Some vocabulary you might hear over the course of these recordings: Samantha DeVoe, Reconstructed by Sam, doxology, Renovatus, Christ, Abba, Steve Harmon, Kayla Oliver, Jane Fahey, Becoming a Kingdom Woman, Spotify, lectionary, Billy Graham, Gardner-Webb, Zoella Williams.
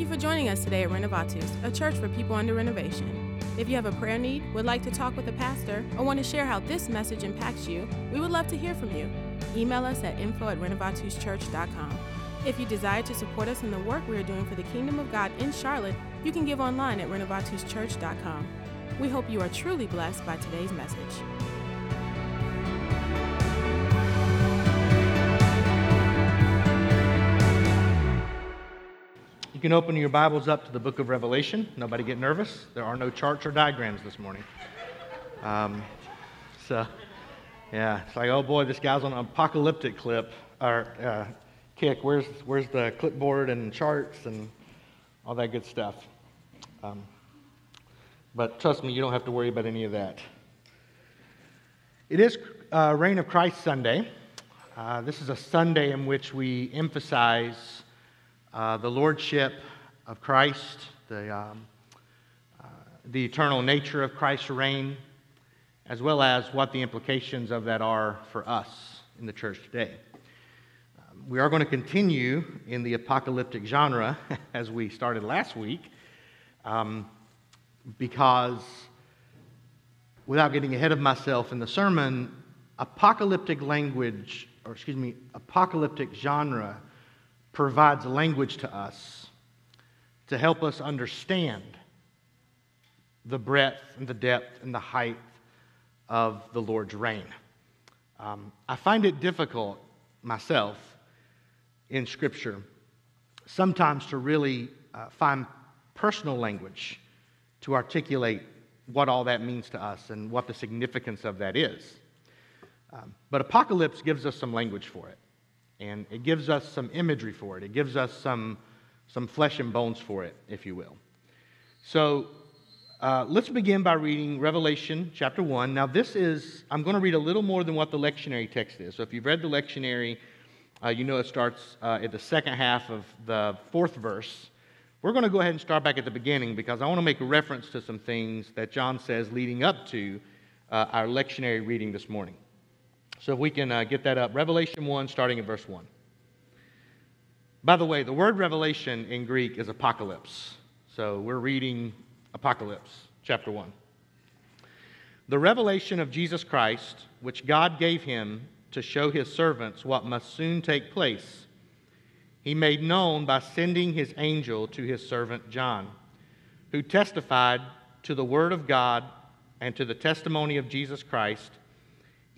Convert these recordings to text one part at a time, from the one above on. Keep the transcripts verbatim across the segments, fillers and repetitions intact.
you for joining us today at Renovatus, a church for people under renovation. If you have a prayer need, would like to talk with a pastor, or want to share how this message impacts you, we would love to hear from you. Email us at info at renovatuschurch dot com. If you desire to support us in the work we are doing for the Kingdom of God in Charlotte, you can give online at renovatuschurch dot com. We hope you are truly blessed by today's message. You can open your Bibles up to the book of Revelation. Nobody get nervous. There are no charts or diagrams this morning. Um, so, yeah, it's like, oh boy, this guy's on an apocalyptic clip or uh, kick. Where's where's the clipboard and charts and all that good stuff? Um, but trust me, you don't have to worry about any of that. It is uh, Reign of Christ Sunday. Uh, this is a Sunday in which we emphasize Uh, the lordship of Christ, the um, uh, the eternal nature of Christ's reign, as well as what the implications of that are for us in the church today. Um, we are going to continue in the apocalyptic genre as we started last week, um, because without getting ahead of myself in the sermon, apocalyptic language, or excuse me, apocalyptic genre provides language to us to help us understand the breadth and the depth and the height of the Lord's reign. Um, I find it difficult myself in Scripture sometimes to really uh, find personal language to articulate what all that means to us and what the significance of that is. Um, but Apocalypse gives us some language for it. And it gives us some imagery for it. It gives us some some flesh and bones for it, if you will. So uh, let's begin by reading Revelation chapter one. Now this is, I'm going to read a little more than what the lectionary text is. So if you've read the lectionary, uh, you know it starts uh, at the second half of the fourth verse. We're going to go ahead and start back at the beginning because I want to make a reference to some things that John says leading up to uh, our lectionary reading this morning. So if we can uh, get that up. Revelation one, starting at verse one. By the way, the word revelation in Greek is apocalypse. So we're reading Apocalypse, chapter one. The revelation of Jesus Christ, which God gave him to show his servants what must soon take place, he made known by sending his angel to his servant John, who testified to the word of God and to the testimony of Jesus Christ,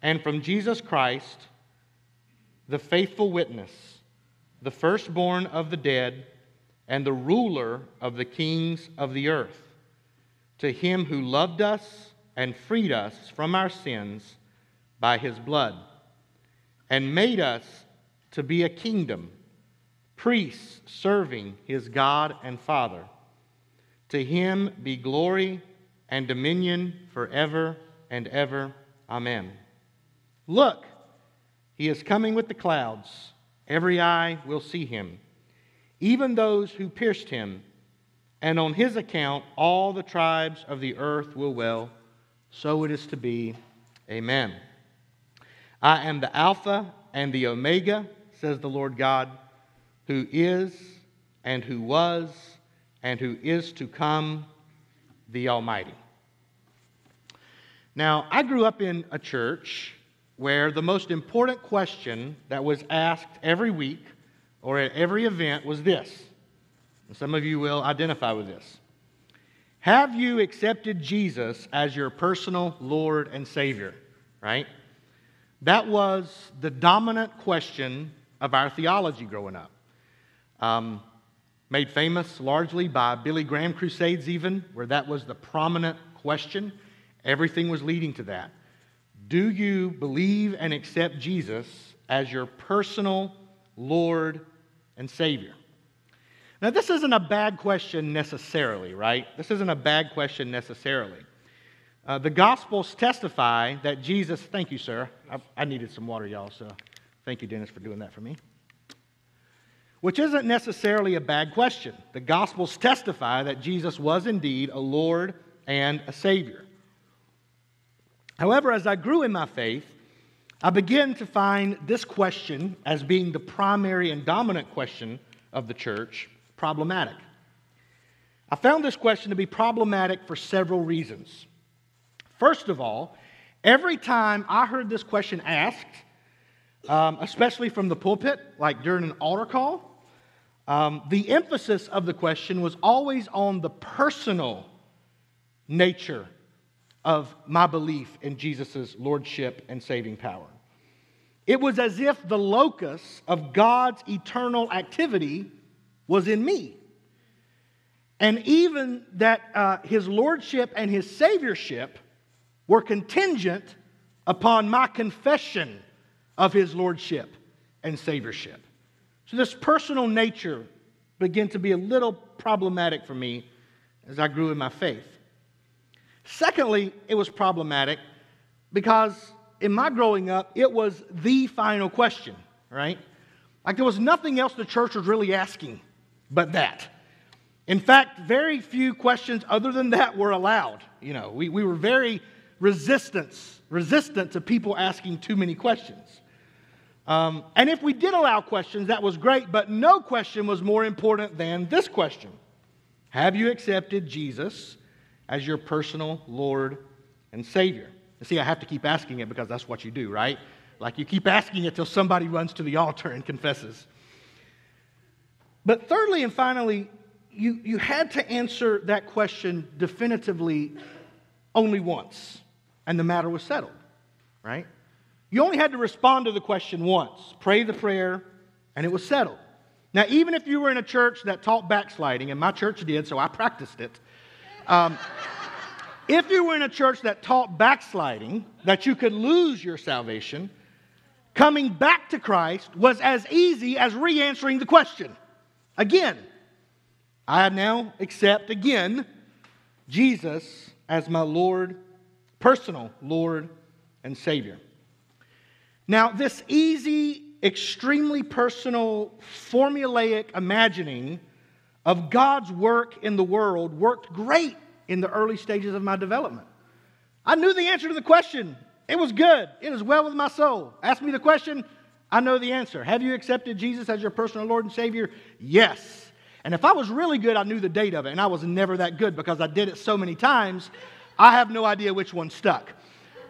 and from Jesus Christ, the faithful witness, the firstborn of the dead, and the ruler of the kings of the earth, to him who loved us and freed us from our sins by his blood, and made us to be a kingdom, priests serving his God and Father. To him be glory and dominion forever and ever. Amen. Look, he is coming with the clouds. Every eye will see him, even those who pierced him. And on his account, all the tribes of the earth will wail. So it is to be. Amen. I am the Alpha and the Omega, says the Lord God, who is and who was and who is to come, the Almighty. Now, I grew up in a church where the most important question that was asked every week or at every event was this. And some of you will identify with this. Have you accepted Jesus as your personal Lord and Savior? Right? That was the dominant question of our theology growing up. Um, made famous largely by Billy Graham crusades even, where that was the prominent question. Everything was leading to that. Do you believe and accept Jesus as your personal Lord and Savior? Now, this isn't a bad question necessarily, right? This isn't a bad question necessarily. Uh, the Gospels testify that Jesus, thank you, sir. I, I needed some water, y'all, so thank you, Dennis, for doing that for me. Which isn't necessarily a bad question. The Gospels testify that Jesus was indeed a Lord and a Savior. However, as I grew in my faith, I began to find this question as being the primary and dominant question of the church problematic. I found this question to be problematic for several reasons. First of all, every time I heard this question asked, Um, especially from the pulpit, like during an altar call, um, the emphasis of the question was always on the personal nature of my belief in Jesus' lordship and saving power. It was as if the locus of God's eternal activity was in me. And even that uh, his lordship and his saviorship were contingent upon my confession of his lordship and saviorship. So this personal nature began to be a little problematic for me as I grew in my faith. Secondly, it was problematic because in my growing up, it was the final question, right? Like there was nothing else the church was really asking but that. In fact, very few questions other than that were allowed. You know, we, we were very resistance, resistant to people asking too many questions. Um, and if we did allow questions, that was great, but no question was more important than this question. Have you accepted Jesus as your personal Lord and Savior? You see, I have to keep asking it because that's what you do, right? Like you keep asking it till somebody runs to the altar and confesses. But thirdly and finally, you, you had to answer that question definitively only once, and the matter was settled, right? You only had to respond to the question once, pray the prayer, and it was settled. Now, even if you were in a church that taught backsliding, and my church did, so I practiced it. Um, if you were in a church that taught backsliding, that you could lose your salvation, coming back to Christ was as easy as re-answering the question. Again, I now accept again Jesus as my Lord, personal Lord and Savior. Now, this easy, extremely personal, formulaic imagining of God's work in the world worked great in the early stages of my development. I knew the answer to the question. It was good. It is well with my soul. Ask me the question, I know the answer. Have you accepted Jesus as your personal Lord and Savior? Yes. And if I was really good, I knew the date of it, and I was never that good because I did it so many times, I have no idea which one stuck.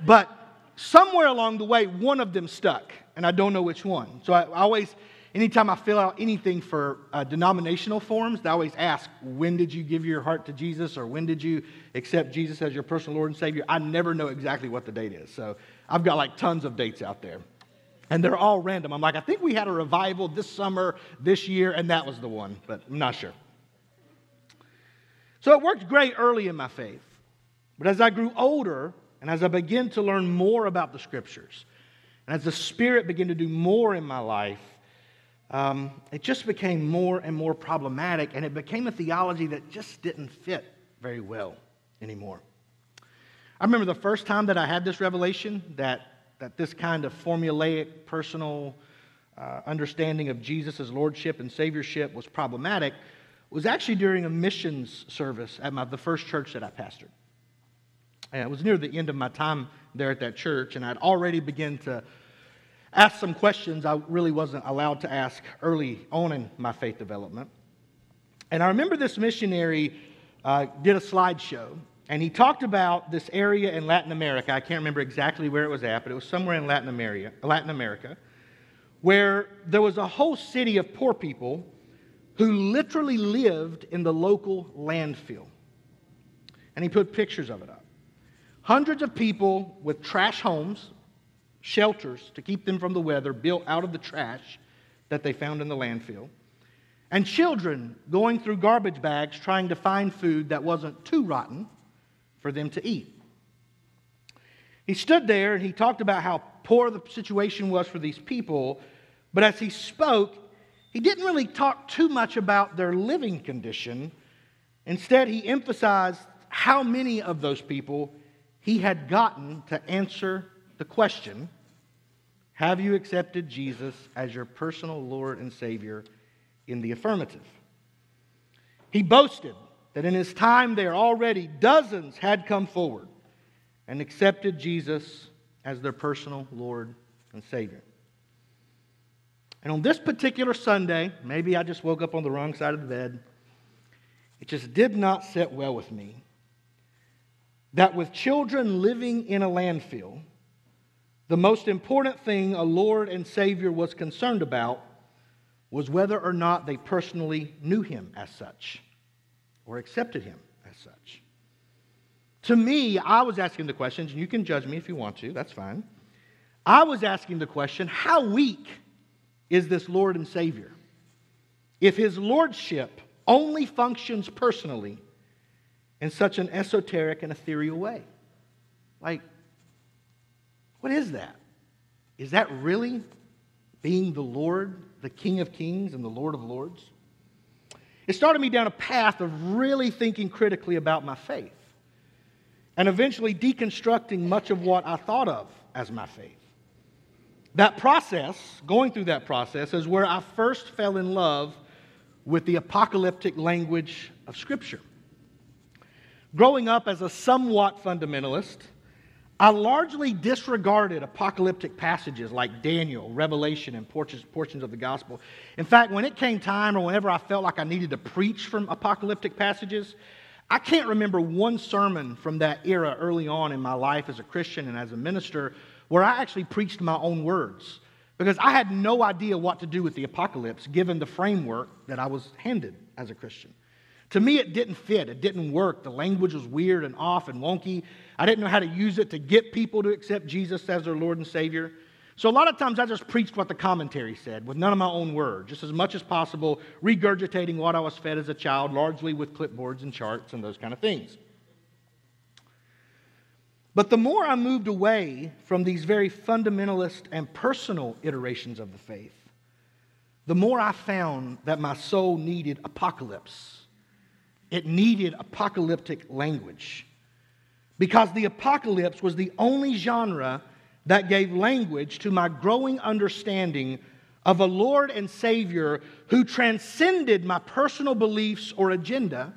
But somewhere along the way, one of them stuck, and I don't know which one. So I always, anytime I fill out anything for uh, denominational forms, I always ask, when did you give your heart to Jesus, or when did you accept Jesus as your personal Lord and Savior? I never know exactly what the date is. So I've got like tons of dates out there, and they're all random. I'm like, I think we had a revival this summer, this year, and that was the one, but I'm not sure. So it worked great early in my faith, but as I grew older, and as I began to learn more about the Scriptures, and as the Spirit began to do more in my life, um, it just became more and more problematic, and it became a theology that just didn't fit very well anymore. I remember the first time that I had this revelation, that, that this kind of formulaic, personal uh, understanding of Jesus' lordship and saviorship was problematic, was actually during a missions service at my, the first church that I pastored. And it was near the end of my time there at that church, and I'd already begun to ask some questions I really wasn't allowed to ask early on in my faith development. And I remember this missionary uh, did a slideshow, and he talked about this area in Latin America. I can't remember exactly where it was at, but it was somewhere in Latin America, Latin America, where there was a whole city of poor people who literally lived in the local landfill. And he put pictures of it up. Hundreds of people with trash homes, shelters to keep them from the weather, built out of the trash that they found in the landfill, and children going through garbage bags trying to find food that wasn't too rotten for them to eat. He stood there and he talked about how poor the situation was for these people, but as he spoke, He didn't really talk too much about their living condition. Instead, he emphasized how many of those people he had gotten to answer the question, have you accepted Jesus as your personal Lord and Savior, in the affirmative? He boasted that in his time there already dozens had come forward and accepted Jesus as their personal Lord and Savior. And on this particular Sunday, maybe I just woke up on the wrong side of the bed, it just did not sit well with me that with children living in a landfill, the most important thing a Lord and Savior was concerned about was whether or not they personally knew Him as such or accepted Him as such. To me, I was asking the questions, and you can judge me if you want to, that's fine. I was asking the question, how weak is this Lord and Savior? If His Lordship only functions personally in such an esoteric and ethereal way. Like, what is that? Is that really being the Lord, the King of Kings and the Lord of Lords? It started me down a path of really thinking critically about my faith and eventually deconstructing much of what I thought of as my faith. That process, going through that process, is where I first fell in love with the apocalyptic language of Scripture. Growing up as a somewhat fundamentalist, I largely disregarded apocalyptic passages like Daniel, Revelation, and portions of the gospel. In fact, when it came time or whenever I felt like I needed to preach from apocalyptic passages, I can't remember one sermon from that era early on in my life as a Christian and as a minister where I actually preached my own words, because I had no idea what to do with the apocalypse given the framework that I was handed as a Christian. To me, it didn't fit. It didn't work. The language was weird and off and wonky. I didn't know how to use it to get people to accept Jesus as their Lord and Savior. So a lot of times I just preached what the commentary said with none of my own words, just as much as possible, regurgitating what I was fed as a child, largely with clipboards and charts and those kind of things. But the more I moved away from these very fundamentalist and personal iterations of the faith, the more I found that my soul needed apocalypse. It needed apocalyptic language, because the apocalypse was the only genre that gave language to my growing understanding of a Lord and Savior who transcended my personal beliefs or agenda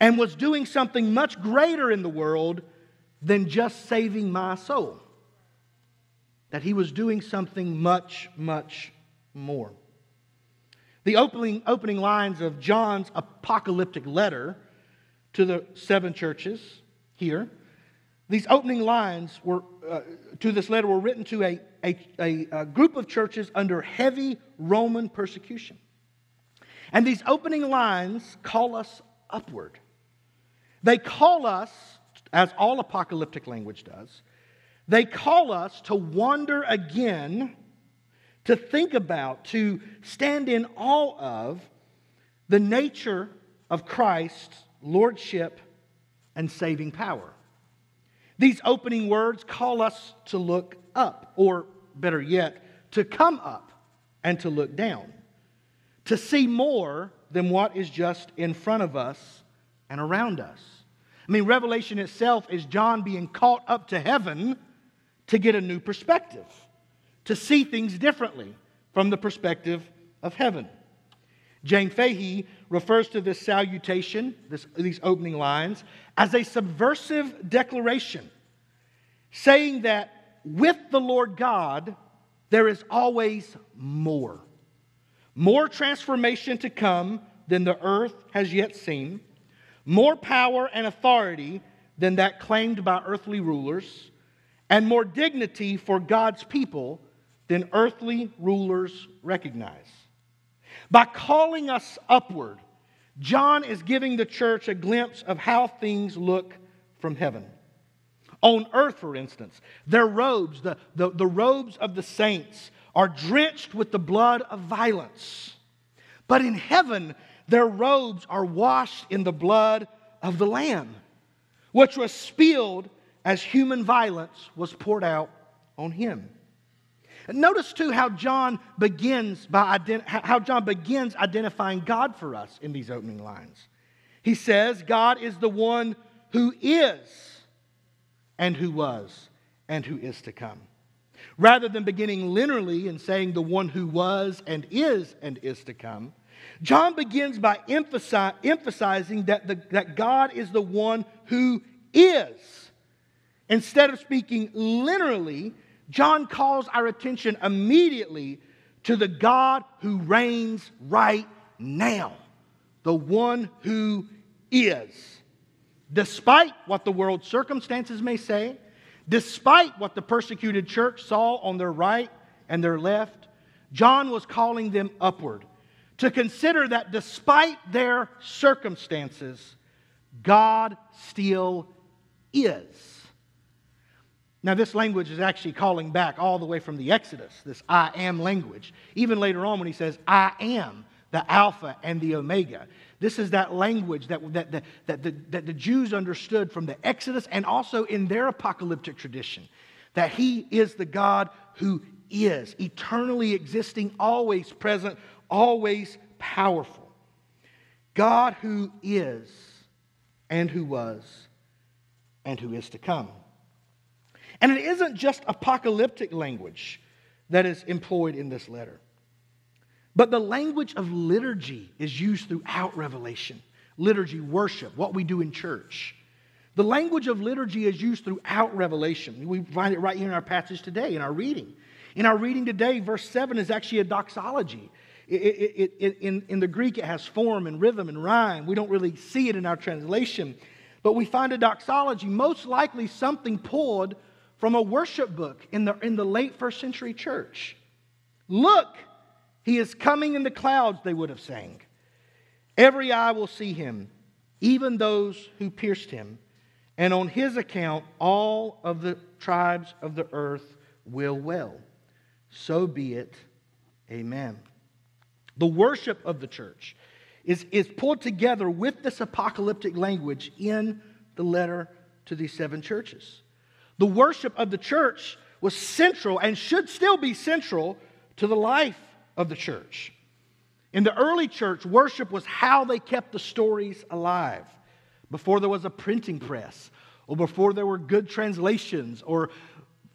and was doing something much greater in the world than just saving my soul. That He was doing something much, much more. The opening, opening lines of John's apocalyptic letter to the seven churches here, these opening lines were uh, to this letter were written to a, a, a, a group of churches under heavy Roman persecution. And these opening lines call us upward. They call us, as all apocalyptic language does, they call us to wander again, to think about, to stand in awe of the nature of Christ's lordship and saving power. These opening words call us to look up, or better yet, to come up and to look down, to see more than what is just in front of us and around us. I mean, Revelation itself is John being caught up to heaven to get a new perspective, to see things differently from the perspective of heaven. Jane Fahey refers to this salutation, this, these opening lines, as a subversive declaration, saying that with the Lord God, there is always more. More transformation to come than the earth has yet seen, more power and authority than that claimed by earthly rulers, and more dignity for God's people than earthly rulers recognize. By calling us upward, John is giving the church a glimpse of how things look from heaven. On earth, for instance, their robes, the, the, the robes of the saints, are drenched with the blood of violence. But in heaven, their robes are washed in the blood of the Lamb, which was spilled as human violence was poured out on Him. Notice too how John begins by ident- how John begins identifying God for us in these opening lines. He says, God is the one who is and who was and who is to come. Rather than beginning linearly and saying the one who was and is and is to come, John begins by emphasi- emphasizing that, the, that God is the one who is. Instead of speaking linearly, John calls our attention immediately to the God who reigns right now, the one who is. Despite what the world's circumstances may say, despite what the persecuted church saw on their right and their left, John was calling them upward to consider that despite their circumstances, God still is. Now, this language is actually calling back all the way from the Exodus, this I am language. Even later on when he says, I am the Alpha and the Omega. This is that language that, that, that, that, the, that the Jews understood from the Exodus and also in their apocalyptic tradition, that he is the God who is, eternally existing, always present, always powerful. God who is and who was and who is to come. And it isn't just apocalyptic language that is employed in this letter, but the language of liturgy is used throughout Revelation. Liturgy, worship, what we do in church. The language of liturgy is used throughout Revelation. We find it right here in our passage today, in our reading. In our reading today, verse seven is actually a doxology. It, it, it, in, in the Greek, it has form and rhythm and rhyme. We don't really see it in our translation, but we find a doxology, most likely something pulled from a worship book in the, in the late first century church. Look, he is coming in the clouds, they would have sang. Every eye will see him, even those who pierced him. And on his account, all of the tribes of the earth will wail. So be it. Amen. The worship of the church is, is pulled together with this apocalyptic language in the letter to these seven churches. The worship of the church was central and should still be central to the life of the church. In the early church, worship was how they kept the stories alive. Before there was a printing press, or before there were good translations, or,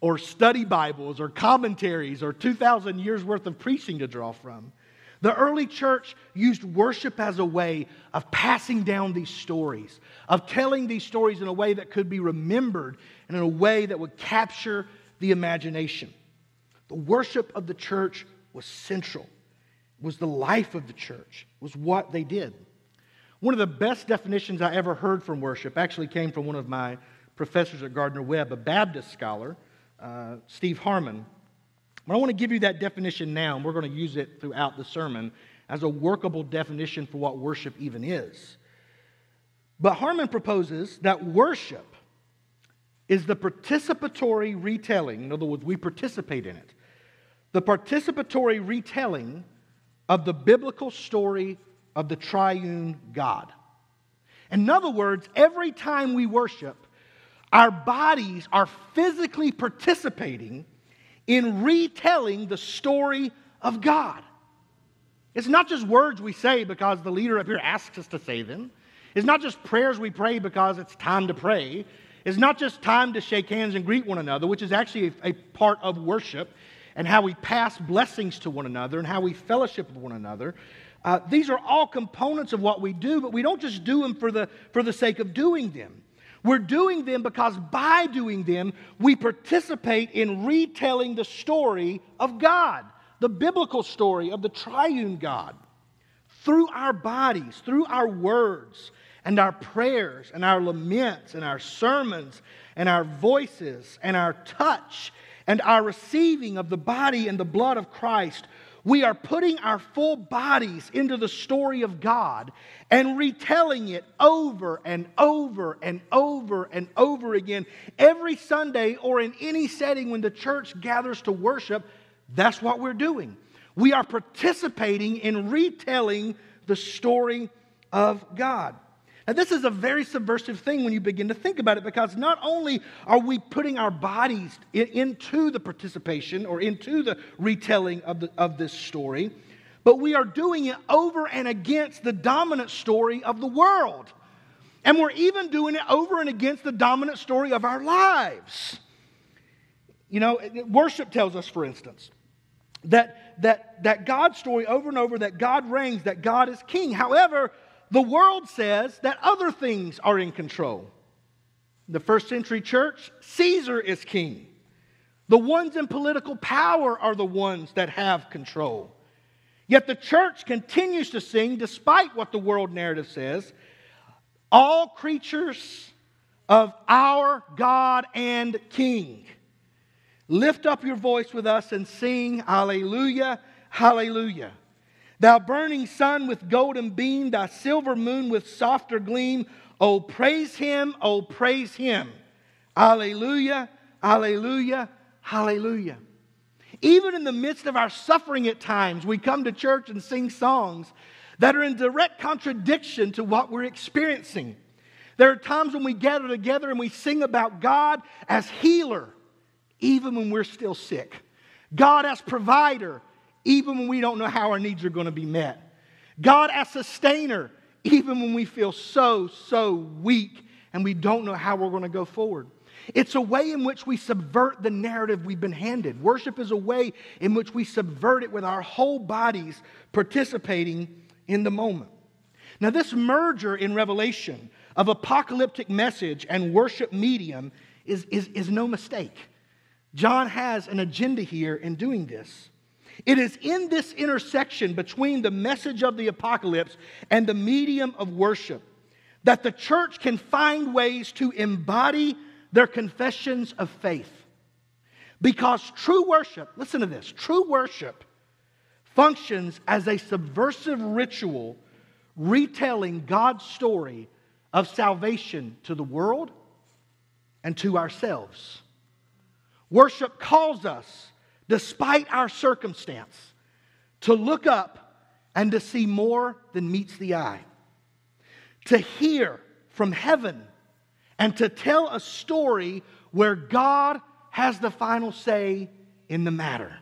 or study Bibles, or commentaries, or two thousand years worth of preaching to draw from, the early church used worship as a way of passing down these stories, of telling these stories in a way that could be remembered and in a way that would capture the imagination. The worship of the church was central, was the life of the church, was what they did. One of the best definitions I ever heard from worship actually came from one of my professors at Gardner-Webb, a Baptist scholar, uh, Steve Harmon. But I want to give you that definition now, and we're going to use it throughout the sermon as a workable definition for what worship even is. But Harmon proposes that worship is the participatory retelling, in other words, we participate in it, the participatory retelling of the biblical story of the triune God. In other words, every time we worship, our bodies are physically participating in retelling the story of God. It's not just words we say because the leader up here asks us to say them. It's not just prayers we pray because it's time to pray. It's not just time to shake hands and greet one another, which is actually a, a part of worship and how we pass blessings to one another and how we fellowship with one another. Uh, these are all components of what we do, but we don't just do them for the, for the sake of doing them. We're doing them because by doing them, we participate in retelling the story of God, the biblical story of the triune God. Through our bodies, through our words, and our prayers, and our laments, and our sermons, and our voices, and our touch, and our receiving of the body and the blood of Christ, we are putting our full bodies into the story of God and retelling it over and over and over and over again every Sunday or in any setting when the church gathers to worship. That's what we're doing. We are participating in retelling the story of God. And this is a very subversive thing when you begin to think about it, because not only are we putting our bodies in, into the participation or into the retelling of, the, of this story, but we are doing it over and against the dominant story of the world. And we're even doing it over and against the dominant story of our lives. You know, worship tells us, for instance, that, that, that God story over and over, that God reigns, that God is king. However, the world says that other things are in control. The first century church, Caesar is king. The ones in political power are the ones that have control. Yet the church continues to sing, despite what the world narrative says, all creatures of our God and King. Lift up your voice with us and sing, hallelujah, hallelujah. Thou burning sun with golden beam, thy silver moon with softer gleam. Oh, praise him, oh, praise him. Hallelujah, hallelujah, hallelujah. Even in the midst of our suffering at times, we come to church and sing songs that are in direct contradiction to what we're experiencing. There are times when we gather together and we sing about God as healer, even when we're still sick. God as provider, even when we don't know how our needs are going to be met. God as sustainer, even when we feel so, so weak and we don't know how we're going to go forward. It's a way in which we subvert the narrative we've been handed. Worship is a way in which we subvert it with our whole bodies participating in the moment. Now, this merger in Revelation of apocalyptic message and worship medium is, is, is no mistake. John has an agenda here in doing this. It is in this intersection between the message of the apocalypse and the medium of worship that the church can find ways to embody their confessions of faith. Because true worship, listen to this, true worship functions as a subversive ritual retelling God's story of salvation to the world and to ourselves. Worship calls us, despite our circumstance, to look up and to see more than meets the eye, to hear from heaven, and to tell a story where God has the final say in the matter.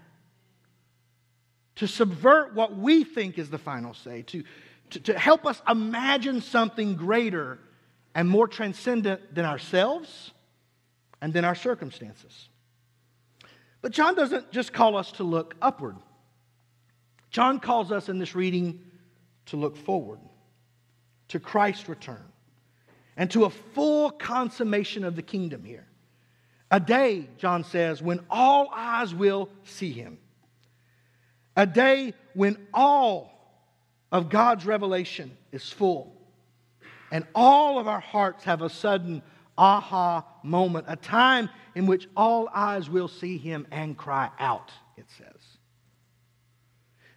To subvert what we think is the final say, to, to, to help us imagine something greater and more transcendent than ourselves and than our circumstances. But John doesn't just call us to look upward. John calls us in this reading to look forward, to Christ's return, and to a full consummation of the kingdom here. A day, John says, when all eyes will see him. A day when all of God's revelation is full, and all of our hearts have a sudden aha moment, a time in which all eyes will see him and cry out, it says.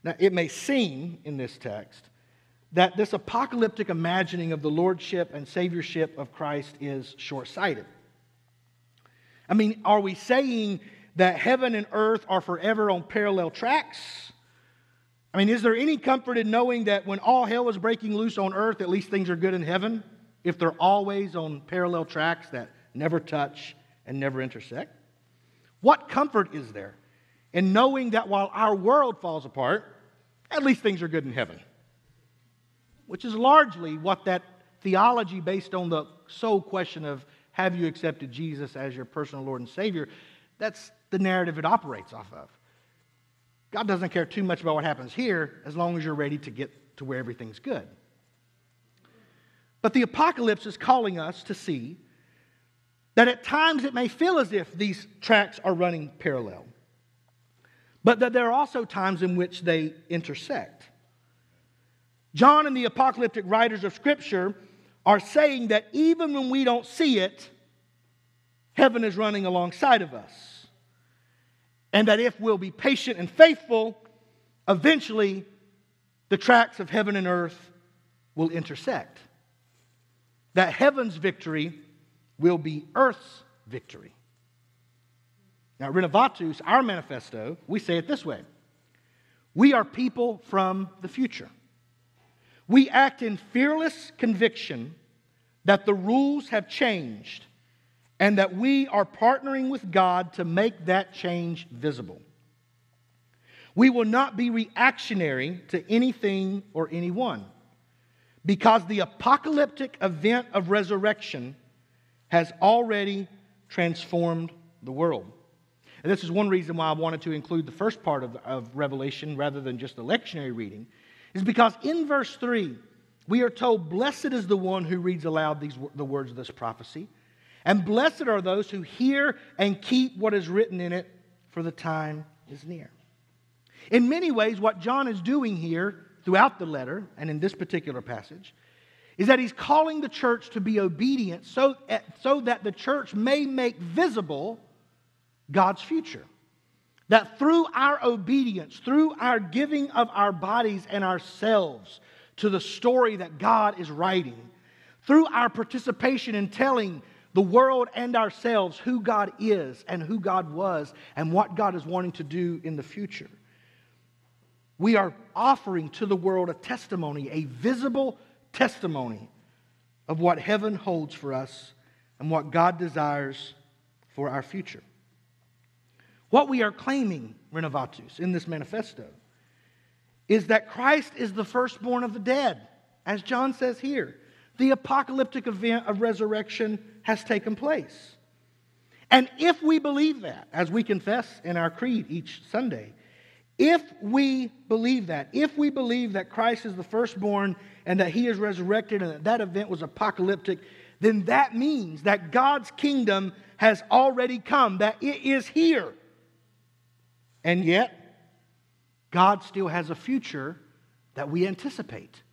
Now, it may seem in this text that this apocalyptic imagining of the lordship and saviorship of Christ is short-sighted. I mean, are we saying that heaven and earth are forever on parallel tracks? I mean, is there any comfort in knowing that when all hell is breaking loose on earth, at least things are good in heaven? If they're always on parallel tracks that never touch and never intersect? What comfort is there in knowing that while our world falls apart, at least things are good in heaven? Which is largely what that theology based on the sole question of have you accepted Jesus as your personal Lord and Savior, that's the narrative it operates off of. God doesn't care too much about what happens here as long as you're ready to get to where everything's good. But the apocalypse is calling us to see that at times it may feel as if these tracks are running parallel, but that there are also times in which they intersect. John and the apocalyptic writers of Scripture are saying that even when we don't see it, heaven is running alongside of us. And that if we'll be patient and faithful, eventually the tracks of heaven and earth will intersect. That heaven's victory will be earth's victory. Now, at Renovatus, our manifesto, we say it this way. We are people from the future. We act in fearless conviction that the rules have changed and that we are partnering with God to make that change visible. We will not be reactionary to anything or anyone, because the apocalyptic event of resurrection has already transformed the world. And this is one reason why I wanted to include the first part of, of Revelation rather than just the lectionary reading, is because in verse three, we are told, "Blessed is the one who reads aloud these, the words of this prophecy, and blessed are those who hear and keep what is written in it, for the time is near." In many ways, what John is doing here throughout the letter, and in this particular passage, is that he's calling the church to be obedient so, so that the church may make visible God's future. That through our obedience, through our giving of our bodies and ourselves to the story that God is writing, through our participation in telling the world and ourselves who God is and who God was and what God is wanting to do in the future, we are offering to the world a testimony, a visible testimony of what heaven holds for us and what God desires for our future. What we are claiming, Renovatus, in this manifesto, is that Christ is the firstborn of the dead, as John says here. The apocalyptic event of resurrection has taken place. And if we believe that, as we confess in our creed each Sunday, if we believe that, if we believe that Christ is the firstborn and that he is resurrected and that that event was apocalyptic, then that means that God's kingdom has already come, that it is here. And yet, God still has a future that we anticipate.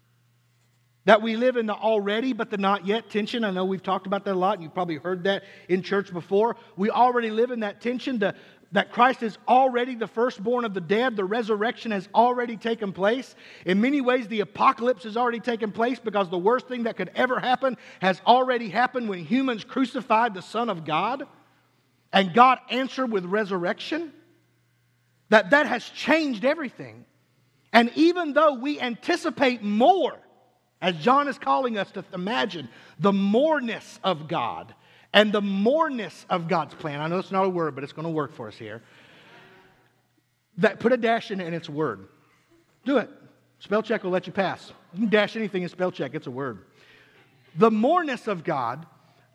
That we live in the already but the not yet tension. I know we've talked about that a lot, and you've probably heard that in church before. We already live in that tension, the that Christ is already the firstborn of the dead. The resurrection has already taken place. In many ways, the apocalypse has already taken place, because the worst thing that could ever happen has already happened when humans crucified the Son of God and God answered with resurrection. That that has changed everything. And even though we anticipate more, as John is calling us to imagine, the moreness of God, and the moreness of God's plan. I know it's not a word, but it's going to work for us here. That, put a dash in it and it's a word. Do it. Spell check will let you pass. You can dash anything in spell check. It's a word. The moreness of God,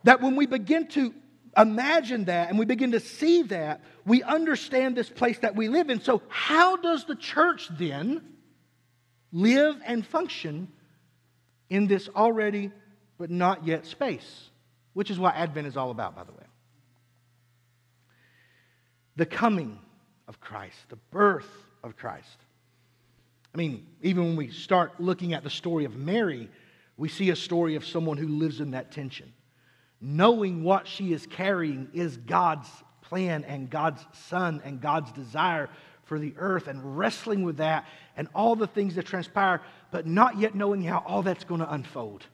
that when we begin to imagine that and we begin to see that, we understand this place that we live in. So how does the church then live and function in this already but not yet space? Which is what Advent is all about, by the way. The coming of Christ, the birth of Christ. I mean, even when we start looking at the story of Mary, we see a story of someone who lives in that tension. Knowing what she is carrying is God's plan and God's Son and God's desire for the earth, and wrestling with that and all the things that transpire, but not yet knowing how all that's going to unfold.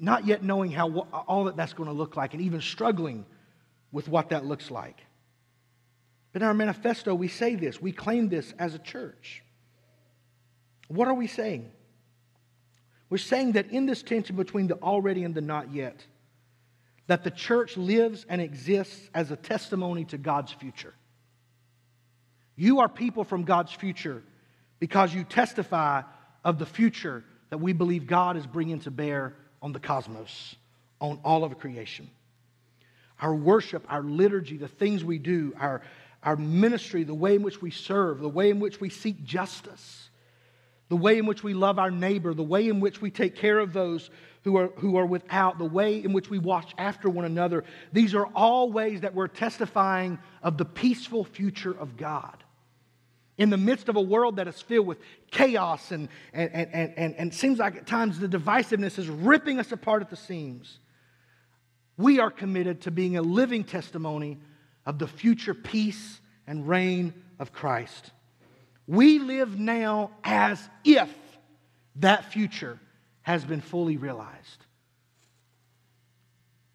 Not yet knowing how all that that's going to look like, and even struggling with what that looks like. But in our manifesto, we say this. We claim this as a church. What are we saying? We're saying that in this tension between the already and the not yet, that the church lives and exists as a testimony to God's future. You are people from God's future because you testify of the future that we believe God is bringing to bear on the cosmos, on all of creation. Our worship, our liturgy, the things we do, our, our ministry, the way in which we serve, the way in which we seek justice, the way in which we love our neighbor, the way in which we take care of those who are, who are without, the way in which we watch after one another. These are all ways that we're testifying of the peaceful future of God. In the midst of a world that is filled with chaos and and and and and seems like at times the divisiveness is ripping us apart at the seams, we are committed to being a living testimony of the future peace and reign of Christ. We live now as if that future has been fully realized.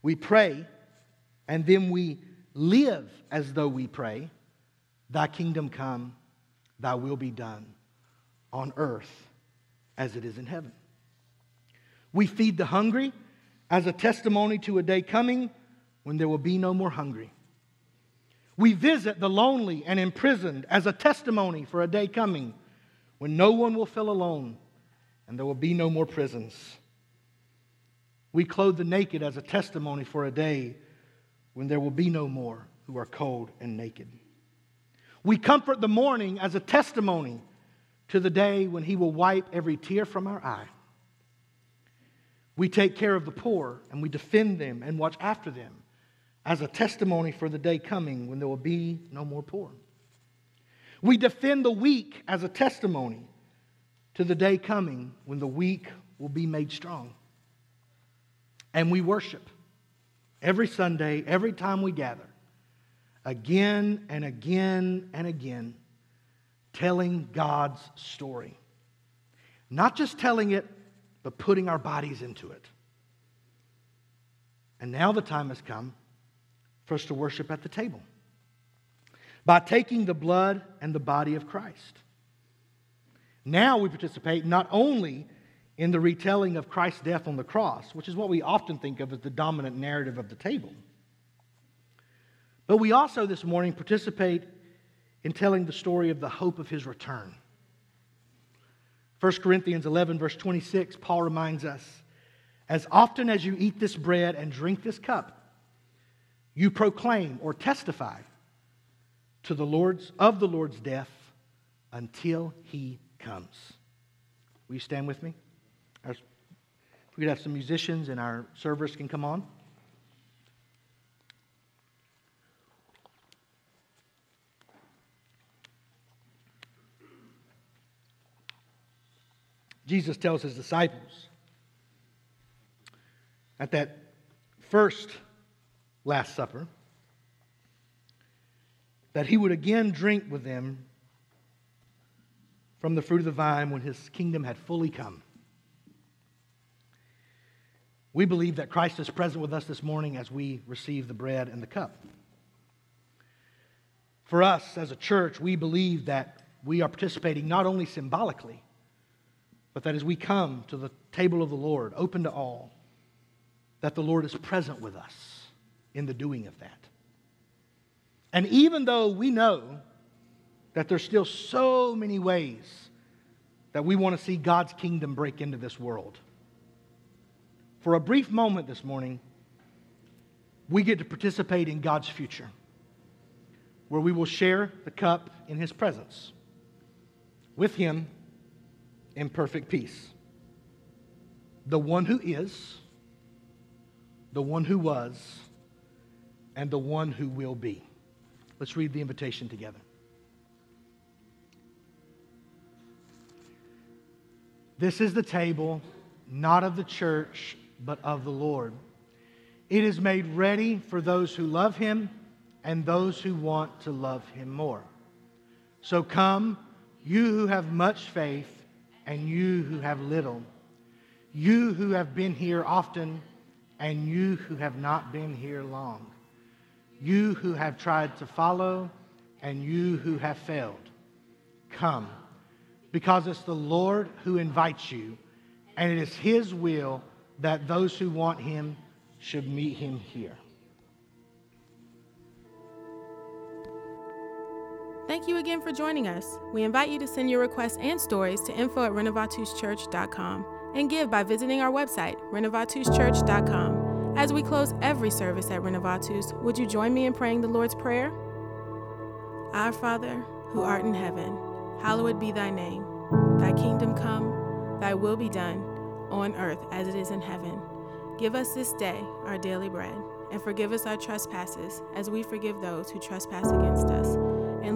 We pray, and then we live as though we pray, "Thy kingdom come, Thy will be done on earth as it is in heaven." We feed the hungry as a testimony to a day coming when there will be no more hungry. We visit the lonely and imprisoned as a testimony for a day coming when no one will feel alone and there will be no more prisons. We clothe the naked as a testimony for a day when there will be no more who are cold and naked. We comfort the mourning as a testimony to the day when He will wipe every tear from our eye. We take care of the poor and we defend them and watch after them as a testimony for the day coming when there will be no more poor. We defend the weak as a testimony to the day coming when the weak will be made strong. And we worship every Sunday, every time we gather, again and again and again, telling God's story. Not just telling it, but putting our bodies into it. And now the time has come for us to worship at the table by taking the blood and the body of Christ. Now we participate not only in the retelling of Christ's death on the cross, which is what we often think of as the dominant narrative of the table, but we also this morning participate in telling the story of the hope of His return. First Corinthians eleven, verse twenty-six, Paul reminds us, "As often as you eat this bread and drink this cup, you proclaim or testify to the Lord's of the Lord's death until He comes." Will you stand with me? If we could have some musicians and our servers can come on. Jesus tells His disciples at that first Last Supper that He would again drink with them from the fruit of the vine when His kingdom had fully come. We believe that Christ is present with us this morning as we receive the bread and the cup. For us as a church, we believe that we are participating not only symbolically, but that as we come to the table of the Lord, open to all, that the Lord is present with us in the doing of that. And even though we know that there's still so many ways that we want to see God's kingdom break into this world, for a brief moment this morning, we get to participate in God's future, where we will share the cup in His presence, with Him in perfect peace. The one who is, the one who was, and the one who will be. Let's read the invitation together. This is the table, not of the church, but of the Lord. It is made ready for those who love Him and those who want to love Him more. So come, you who have much faith, and you who have little, you who have been here often, and you who have not been here long, you who have tried to follow, and you who have failed. Come, because it's the Lord who invites you, and it is His will that those who want Him should meet Him here. Thank you again for joining us. We invite you to send your requests and stories to info at renovatuschurch dot com and give by visiting our website, renovatuschurch dot com. As we close every service at Renovatus, would you join me in praying the Lord's Prayer? Our Father, who art in heaven, hallowed be thy name. Thy kingdom come, thy will be done, on earth as it is in heaven. Give us this day our daily bread, and forgive us our trespasses, as we forgive those who trespass against us. And